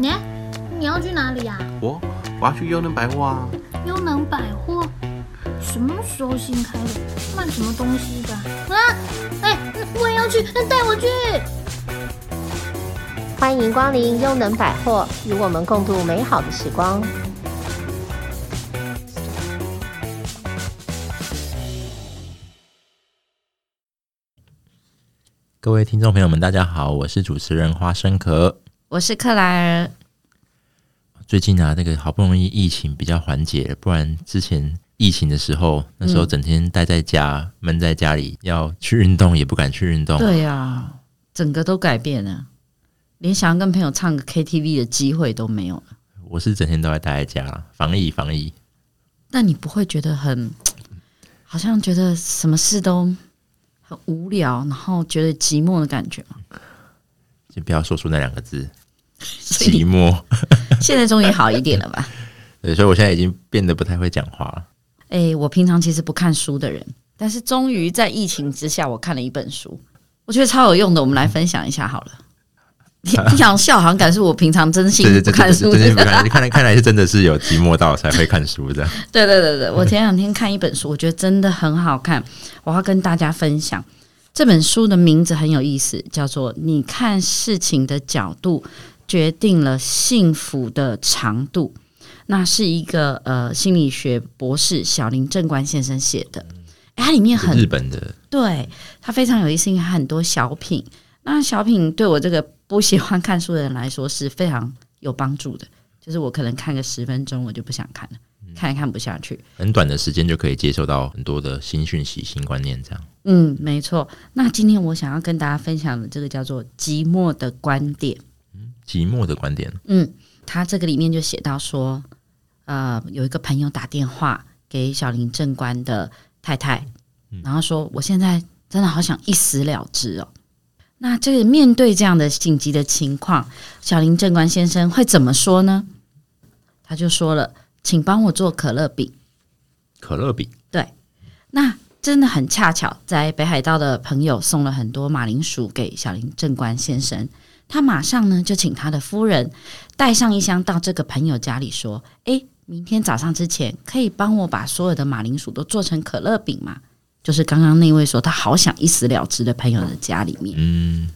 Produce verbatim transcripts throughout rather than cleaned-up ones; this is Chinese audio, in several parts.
你你要去哪里啊？我我要去优能百货啊。优能百货什么时候新开的？卖什么东西的啊？哎、欸，我也要去，带我去！欢迎光临优能百货，与我们共度美好的时光。各位听众朋友们，大家好，我是主持人花生壳，我是克莱尔。最近啊，这个好不容易疫情比较缓解，不然之前疫情的时候，那时候整天待在家，嗯、闷在家里，要去运动也不敢去运动。对啊，整个都改变了，连想要跟朋友唱个 K T V 的机会都没有了。我是整天都在待在家，防疫防疫。那你不会觉得很，好像觉得什么事都很无聊，然后觉得寂寞的感觉吗？就不要说出那两个字，寂寞。现在终于好一点了吧？对，所以我现在已经变得不太会讲话了。欸，我平常其实不看书的人，但是终于在疫情之下，我看了一本书，我觉得超有用的，我们来分享一下好了。你想笑，好像感受我平常真心不看书，真心不看，看来看来是真的是有寂寞到才会看书这样。对对对对，我前两天看一本书，我觉得真的很好看，我要跟大家分享。这本书的名字很有意思，叫做《你看事情的角度决定了幸福的长度》。那是一个呃心理学博士小林正观先生写的，欸，他里面很日本的，对他非常有意思，因为他很多小品。那小品对我这个不喜欢看书的人来说是非常有帮助的，就是我可能看个十分钟我就不想看了，嗯，看也看不下去，很短的时间就可以接受到很多的新讯息、新观念这样。嗯，没错。那今天我想要跟大家分享的这个叫做寂寞的观点。嗯，寂寞的观点。嗯，他这个里面就写到说，呃，有一个朋友打电话给小林正观的太太，嗯，然后说我现在真的好想一死了之哦。那这个面对这样的紧急的情况，小林正观先生会怎么说呢？他就说了，请帮我做可乐饼。可乐饼，对。那真的很恰巧，在北海道的朋友送了很多马铃薯给小林正观先生，他马上呢就请他的夫人带上一箱到这个朋友家里说，诶，明天早上之前可以帮我把所有的马铃薯都做成可乐饼吗？就是刚刚那位说他好想一死了之的朋友的家里面，嗯，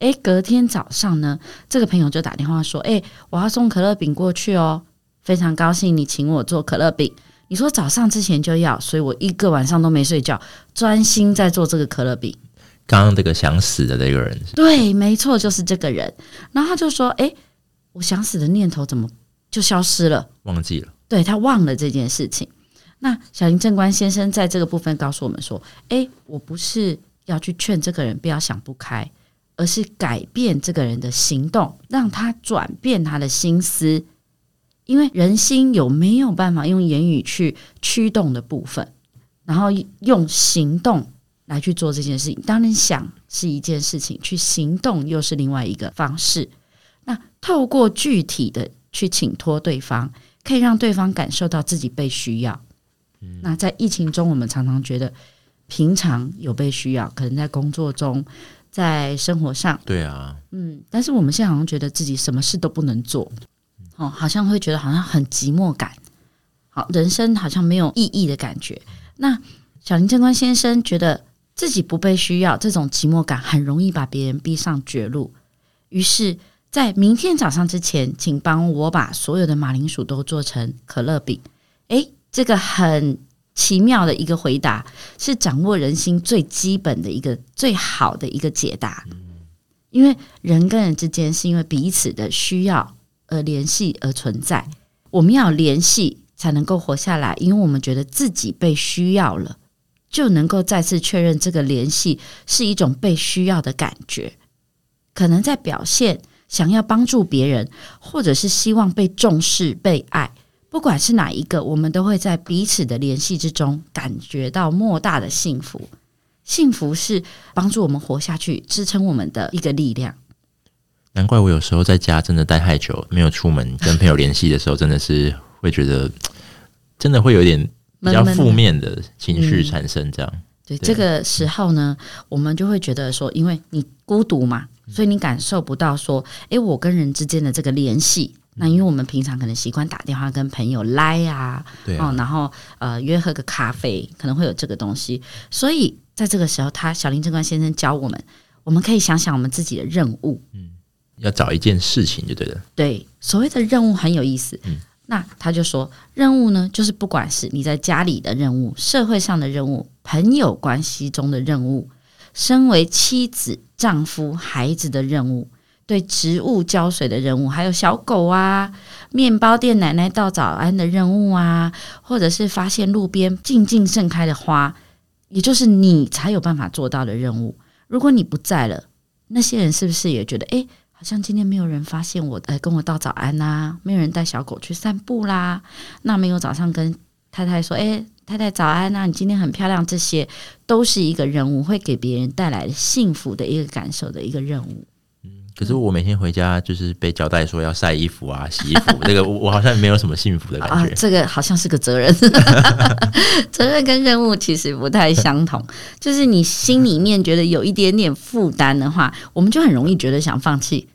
欸，隔天早上呢，这个朋友就打电话说，欸，我要送可乐饼过去哦，非常高兴你请我做可乐饼，你说早上之前就要，所以我一个晚上都没睡觉，专心在做这个可乐饼。刚刚这个想死的这个人，对，没错，就是这个人。然后他就说，欸，我想死的念头怎么就消失了？忘记了，对，他忘了这件事情。那小林正观先生在这个部分告诉我们说，欸，我不是要去劝这个人不要想不开，而是改变这个人的行动，让他转变他的心思，因为人心有没有办法用言语去驱动的部分，然后用行动来去做这件事情。当然想是一件事情，去行动又是另外一个方式。那透过具体的去请托对方，可以让对方感受到自己被需要。那在疫情中，我们常常觉得平常有被需要，可能在工作中，在生活上，对啊，嗯，但是我们现在好像觉得自己什么事都不能做，哦，好像会觉得好像很寂寞感，好，人生好像没有意义的感觉。那小林正观先生觉得自己不被需要，这种寂寞感很容易把别人逼上绝路，于是在明天早上之前，请帮我把所有的马铃薯都做成可乐饼。诶，这个很奇妙的一个回答，是掌握人心最基本的一个最好的一个解答。因为人跟人之间是因为彼此的需要而联系而存在，我们要联系才能够活下来，因为我们觉得自己被需要了，就能够再次确认这个联系是一种被需要的感觉。可能在表现想要帮助别人，或者是希望被重视被爱，不管是哪一个，我们都会在彼此的联系之中感觉到莫大的幸福。幸福是帮助我们活下去、支撑我们的一个力量。难怪我有时候在家真的待太久，没有出门跟朋友联系的时候，真的是会觉得真的会有点比较负面的情绪产生这样。嗯，对，这个时候呢，我们就会觉得说，因为你孤独嘛，所以你感受不到说，哎，我跟人之间的这个联系。那因为我们平常可能习惯打电话跟朋友赖啊，对啊、哦、然后呃约喝个咖啡，可能会有这个东西。所以在这个时候，他小林正观先生教我们，我们可以想想我们自己的任务，嗯，要找一件事情就对了。对，所谓的任务很有意思。嗯，那他就说，任务呢，就是不管是你在家里的任务、社会上的任务、朋友关系中的任务、身为妻子、丈夫、孩子的任务。对植物浇水的任务，还有小狗啊，面包店奶奶道早安的任务啊，或者是发现路边静静盛开的花，也就是你才有办法做到的任务。如果你不在了，那些人是不是也觉得，哎，好像今天没有人发现我、呃、跟我道早安啊，没有人带小狗去散步啦，那没有早上跟太太说，哎，太太早安啊，你今天很漂亮，这些都是一个任务，会给别人带来幸福的一个感受的一个任务。可是我每天回家就是被交代说要晒衣服啊、洗衣服，这个我好像没有什么幸福的感觉。啊，这个好像是个责任，责任跟任务其实不太相同。就是你心里面觉得有一点点负担的话，我们就很容易觉得想放弃。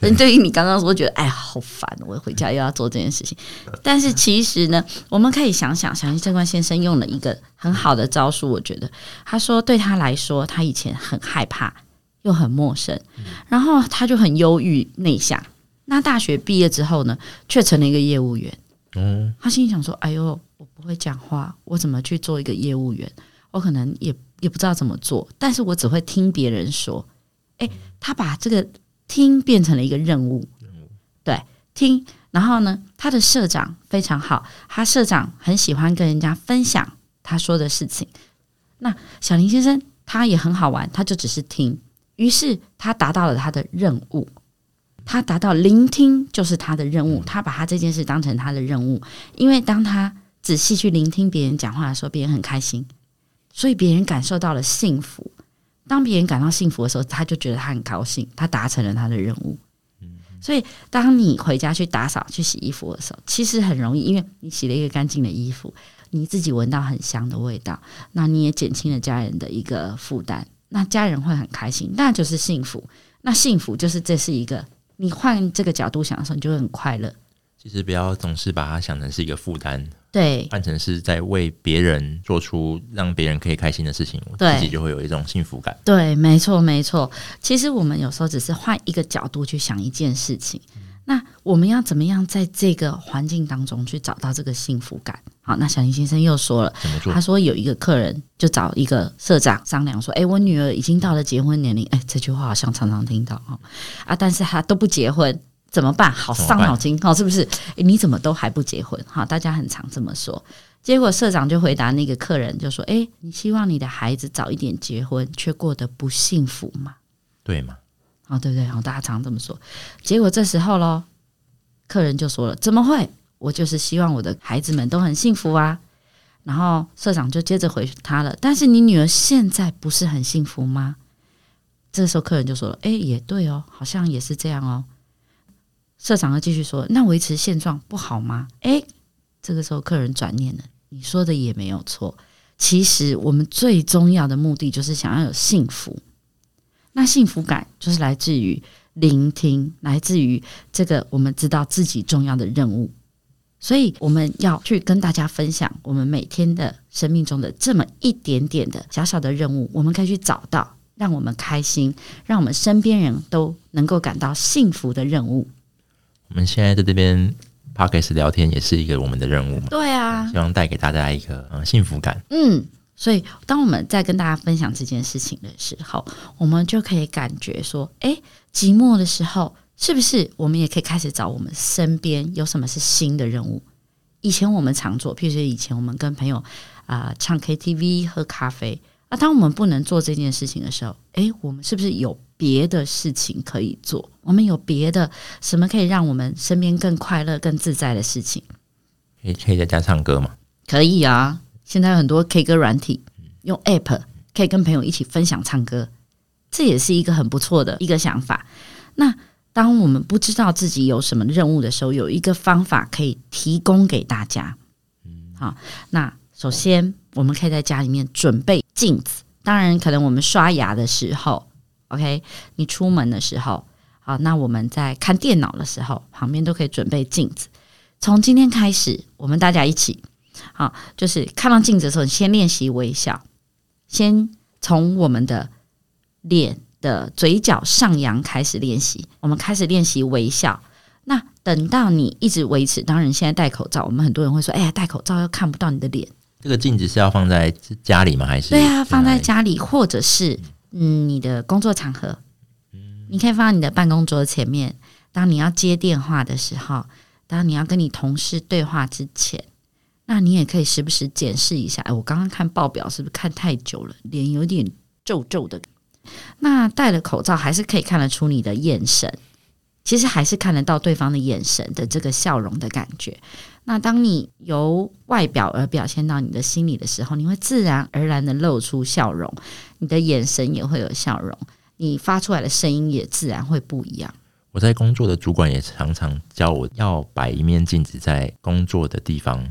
但对于你刚刚说觉得哎好烦，我回家又要做这件事情，但是其实呢，我们可以想想，小林正观先生用了一个很好的招数，我觉得他说对他来说，他以前很害怕。又很陌生，然后他就很忧郁内向。那大学毕业之后呢，却成了一个业务员。嗯，他心里想说：“哎呦，我不会讲话，我怎么去做一个业务员？我可能也也不知道怎么做，但是我只会听别人说。”哎，他把这个听变成了一个任务。对，听。然后呢，他的社长非常好，他社长很喜欢跟人家分享他说的事情。那小林先生他也很好玩，他就只是听。于是他达到了他的任务，他达到聆听就是他的任务，他把他这件事当成他的任务，因为当他仔细去聆听别人讲话的时候，别人很开心，所以别人感受到了幸福。当别人感到幸福的时候，他就觉得他很高兴，他达成了他的任务。所以当你回家去打扫、去洗衣服的时候，其实很容易，因为你洗了一个干净的衣服，你自己闻到很香的味道，那你也减轻了家人的一个负担，那家人会很开心，那就是幸福。那幸福就是这是一个，你换这个角度想的时候，你就会很快乐。其实不要总是把它想成是一个负担，对，换成是在为别人做出让别人可以开心的事情，我自己就会有一种幸福感。对，没错，没错。其实我们有时候只是换一个角度去想一件事情。嗯，那我们要怎么样在这个环境当中去找到这个幸福感？好，那小林先生又说了，他说有一个客人就找一个社长商量说，哎，我女儿已经到了结婚年龄，哎，这句话好像常常听到啊，但是她都不结婚，怎么办？好伤脑筋，好，是不是？你怎么都还不结婚？好，大家很常这么说。结果社长就回答那个客人就说，哎，你希望你的孩子早一点结婚，却过得不幸福吗？对吗？哦，对不对？大家常这么说。结果这时候咯，客人就说了，怎么会？我就是希望我的孩子们都很幸福啊。然后社长就接着回他了，但是你女儿现在不是很幸福吗？这时候客人就说了，哎，也对哦，好像也是这样哦。社长又继续说，那维持现状不好吗？哎，这个时候客人转念了，你说的也没有错，其实我们最重要的目的就是想要有幸福。那幸福感就是来自于聆听，来自于这个我们知道自己重要的任务。所以我们要去跟大家分享我们每天的生命中的这么一点点的小小的任务，我们可以去找到让我们开心，让我们身边人都能够感到幸福的任务。我们现在在这边 Podcast 聊天也是一个我们的任务嘛？对啊，希望带给大家一个、呃、幸福感。嗯，所以当我们在跟大家分享这件事情的时候，我们就可以感觉说，哎，寂寞的时候是不是我们也可以开始找我们身边有什么是新的任务。以前我们常做，譬如说以前我们跟朋友、呃、唱 K T V 喝咖啡、啊、当我们不能做这件事情的时候，诶，我们是不是有别的事情可以做？我们有别的什么可以让我们身边更快乐更自在的事情？可以在家唱歌吗？可以啊，现在有很多 K 歌软体，用 App 可以跟朋友一起分享唱歌，这也是一个很不错的一个想法。那当我们不知道自己有什么任务的时候，有一个方法可以提供给大家。好，那首先我们可以在家里面准备镜子，当然可能我们刷牙的时候 OK， 你出门的时候，好，那我们在看电脑的时候旁边都可以准备镜子。从今天开始我们大家一起，好，就是看到镜子的时候先练习微笑，先从我们的脸的嘴角上扬开始练习，我们开始练习微笑。那等到你一直维持，当然现在戴口罩，我们很多人会说哎呀，戴口罩又看不到你的脸。这个镜子是要放在家里吗？还是对啊，放在家里，或者是、嗯、你的工作场合、嗯、你可以放在你的办公桌前面，当你要接电话的时候，当你要跟你同事对话之前，那你也可以时不时检视一下、哎、我刚刚看报表是不是看太久了，脸有点皱皱的。那戴了口罩还是可以看得出你的眼神，其实还是看得到对方的眼神的这个笑容的感觉。那当你由外表而表现到你的心里的时候，你会自然而然的露出笑容，你的眼神也会有笑容，你发出来的声音也自然会不一样。我在工作的主管也常常教我要摆一面镜子在工作的地方，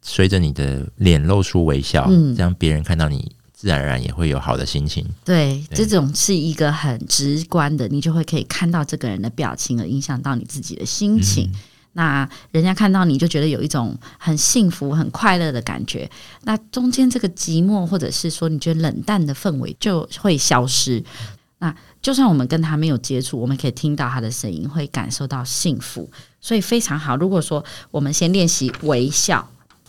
随着你的脸露出微笑、嗯、这样别人看到你自然而然也会有好的心情。 对， 对，这种是一个很直观的，你就会可以看到这个人的表情而影响到你自己的心情、嗯、那人家看到你就觉得有一种很幸福很快乐的感觉，那中间这个寂寞或者是说你觉得冷淡的氛围就会消失。那就算我们跟他没有接触，我们可以听到他的声音，会感受到幸福，所以非常好。如果说我们先练习微笑，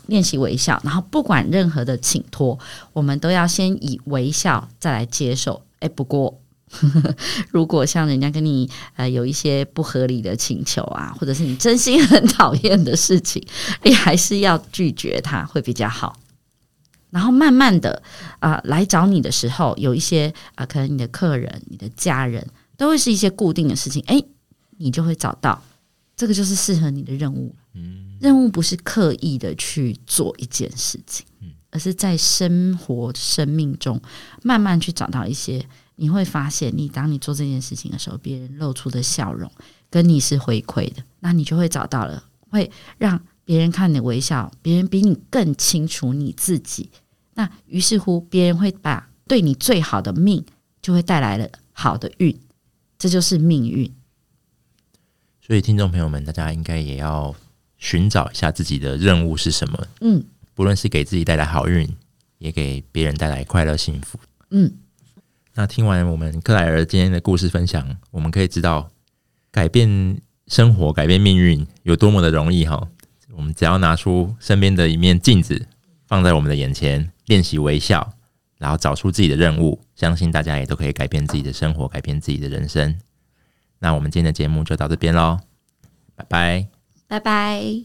练习微笑，然后不管任何的请托，我们都要先以微笑再来接受。哎，不过呵呵如果像人家跟你、呃、有一些不合理的请求啊，或者是你真心很讨厌的事情，你还是要拒绝它会比较好。然后慢慢的、呃、来找你的时候，有一些、呃、可能你的客人你的家人都会是一些固定的事情，哎，你就会找到这个就是适合你的任务。嗯，任务不是刻意的去做一件事情，而是在生活生命中慢慢去找到一些，你会发现你当你做这件事情的时候，别人露出的笑容跟你是回馈的，那你就会找到了，会让别人看你的微笑，别人比你更清楚你自己，那于是乎别人会把对你最好的命就会带来了好的运，这就是命运。所以听众朋友们，大家应该也要寻找一下自己的任务是什么，嗯，不论是给自己带来好运，也给别人带来快乐幸福。嗯，那听完我们克莱尔今天的故事分享，我们可以知道改变生活改变命运有多么的容易哈。我们只要拿出身边的一面镜子放在我们的眼前，练习微笑，然后找出自己的任务，相信大家也都可以改变自己的生活，改变自己的人生。那我们今天的节目就到这边咯，拜拜拜拜。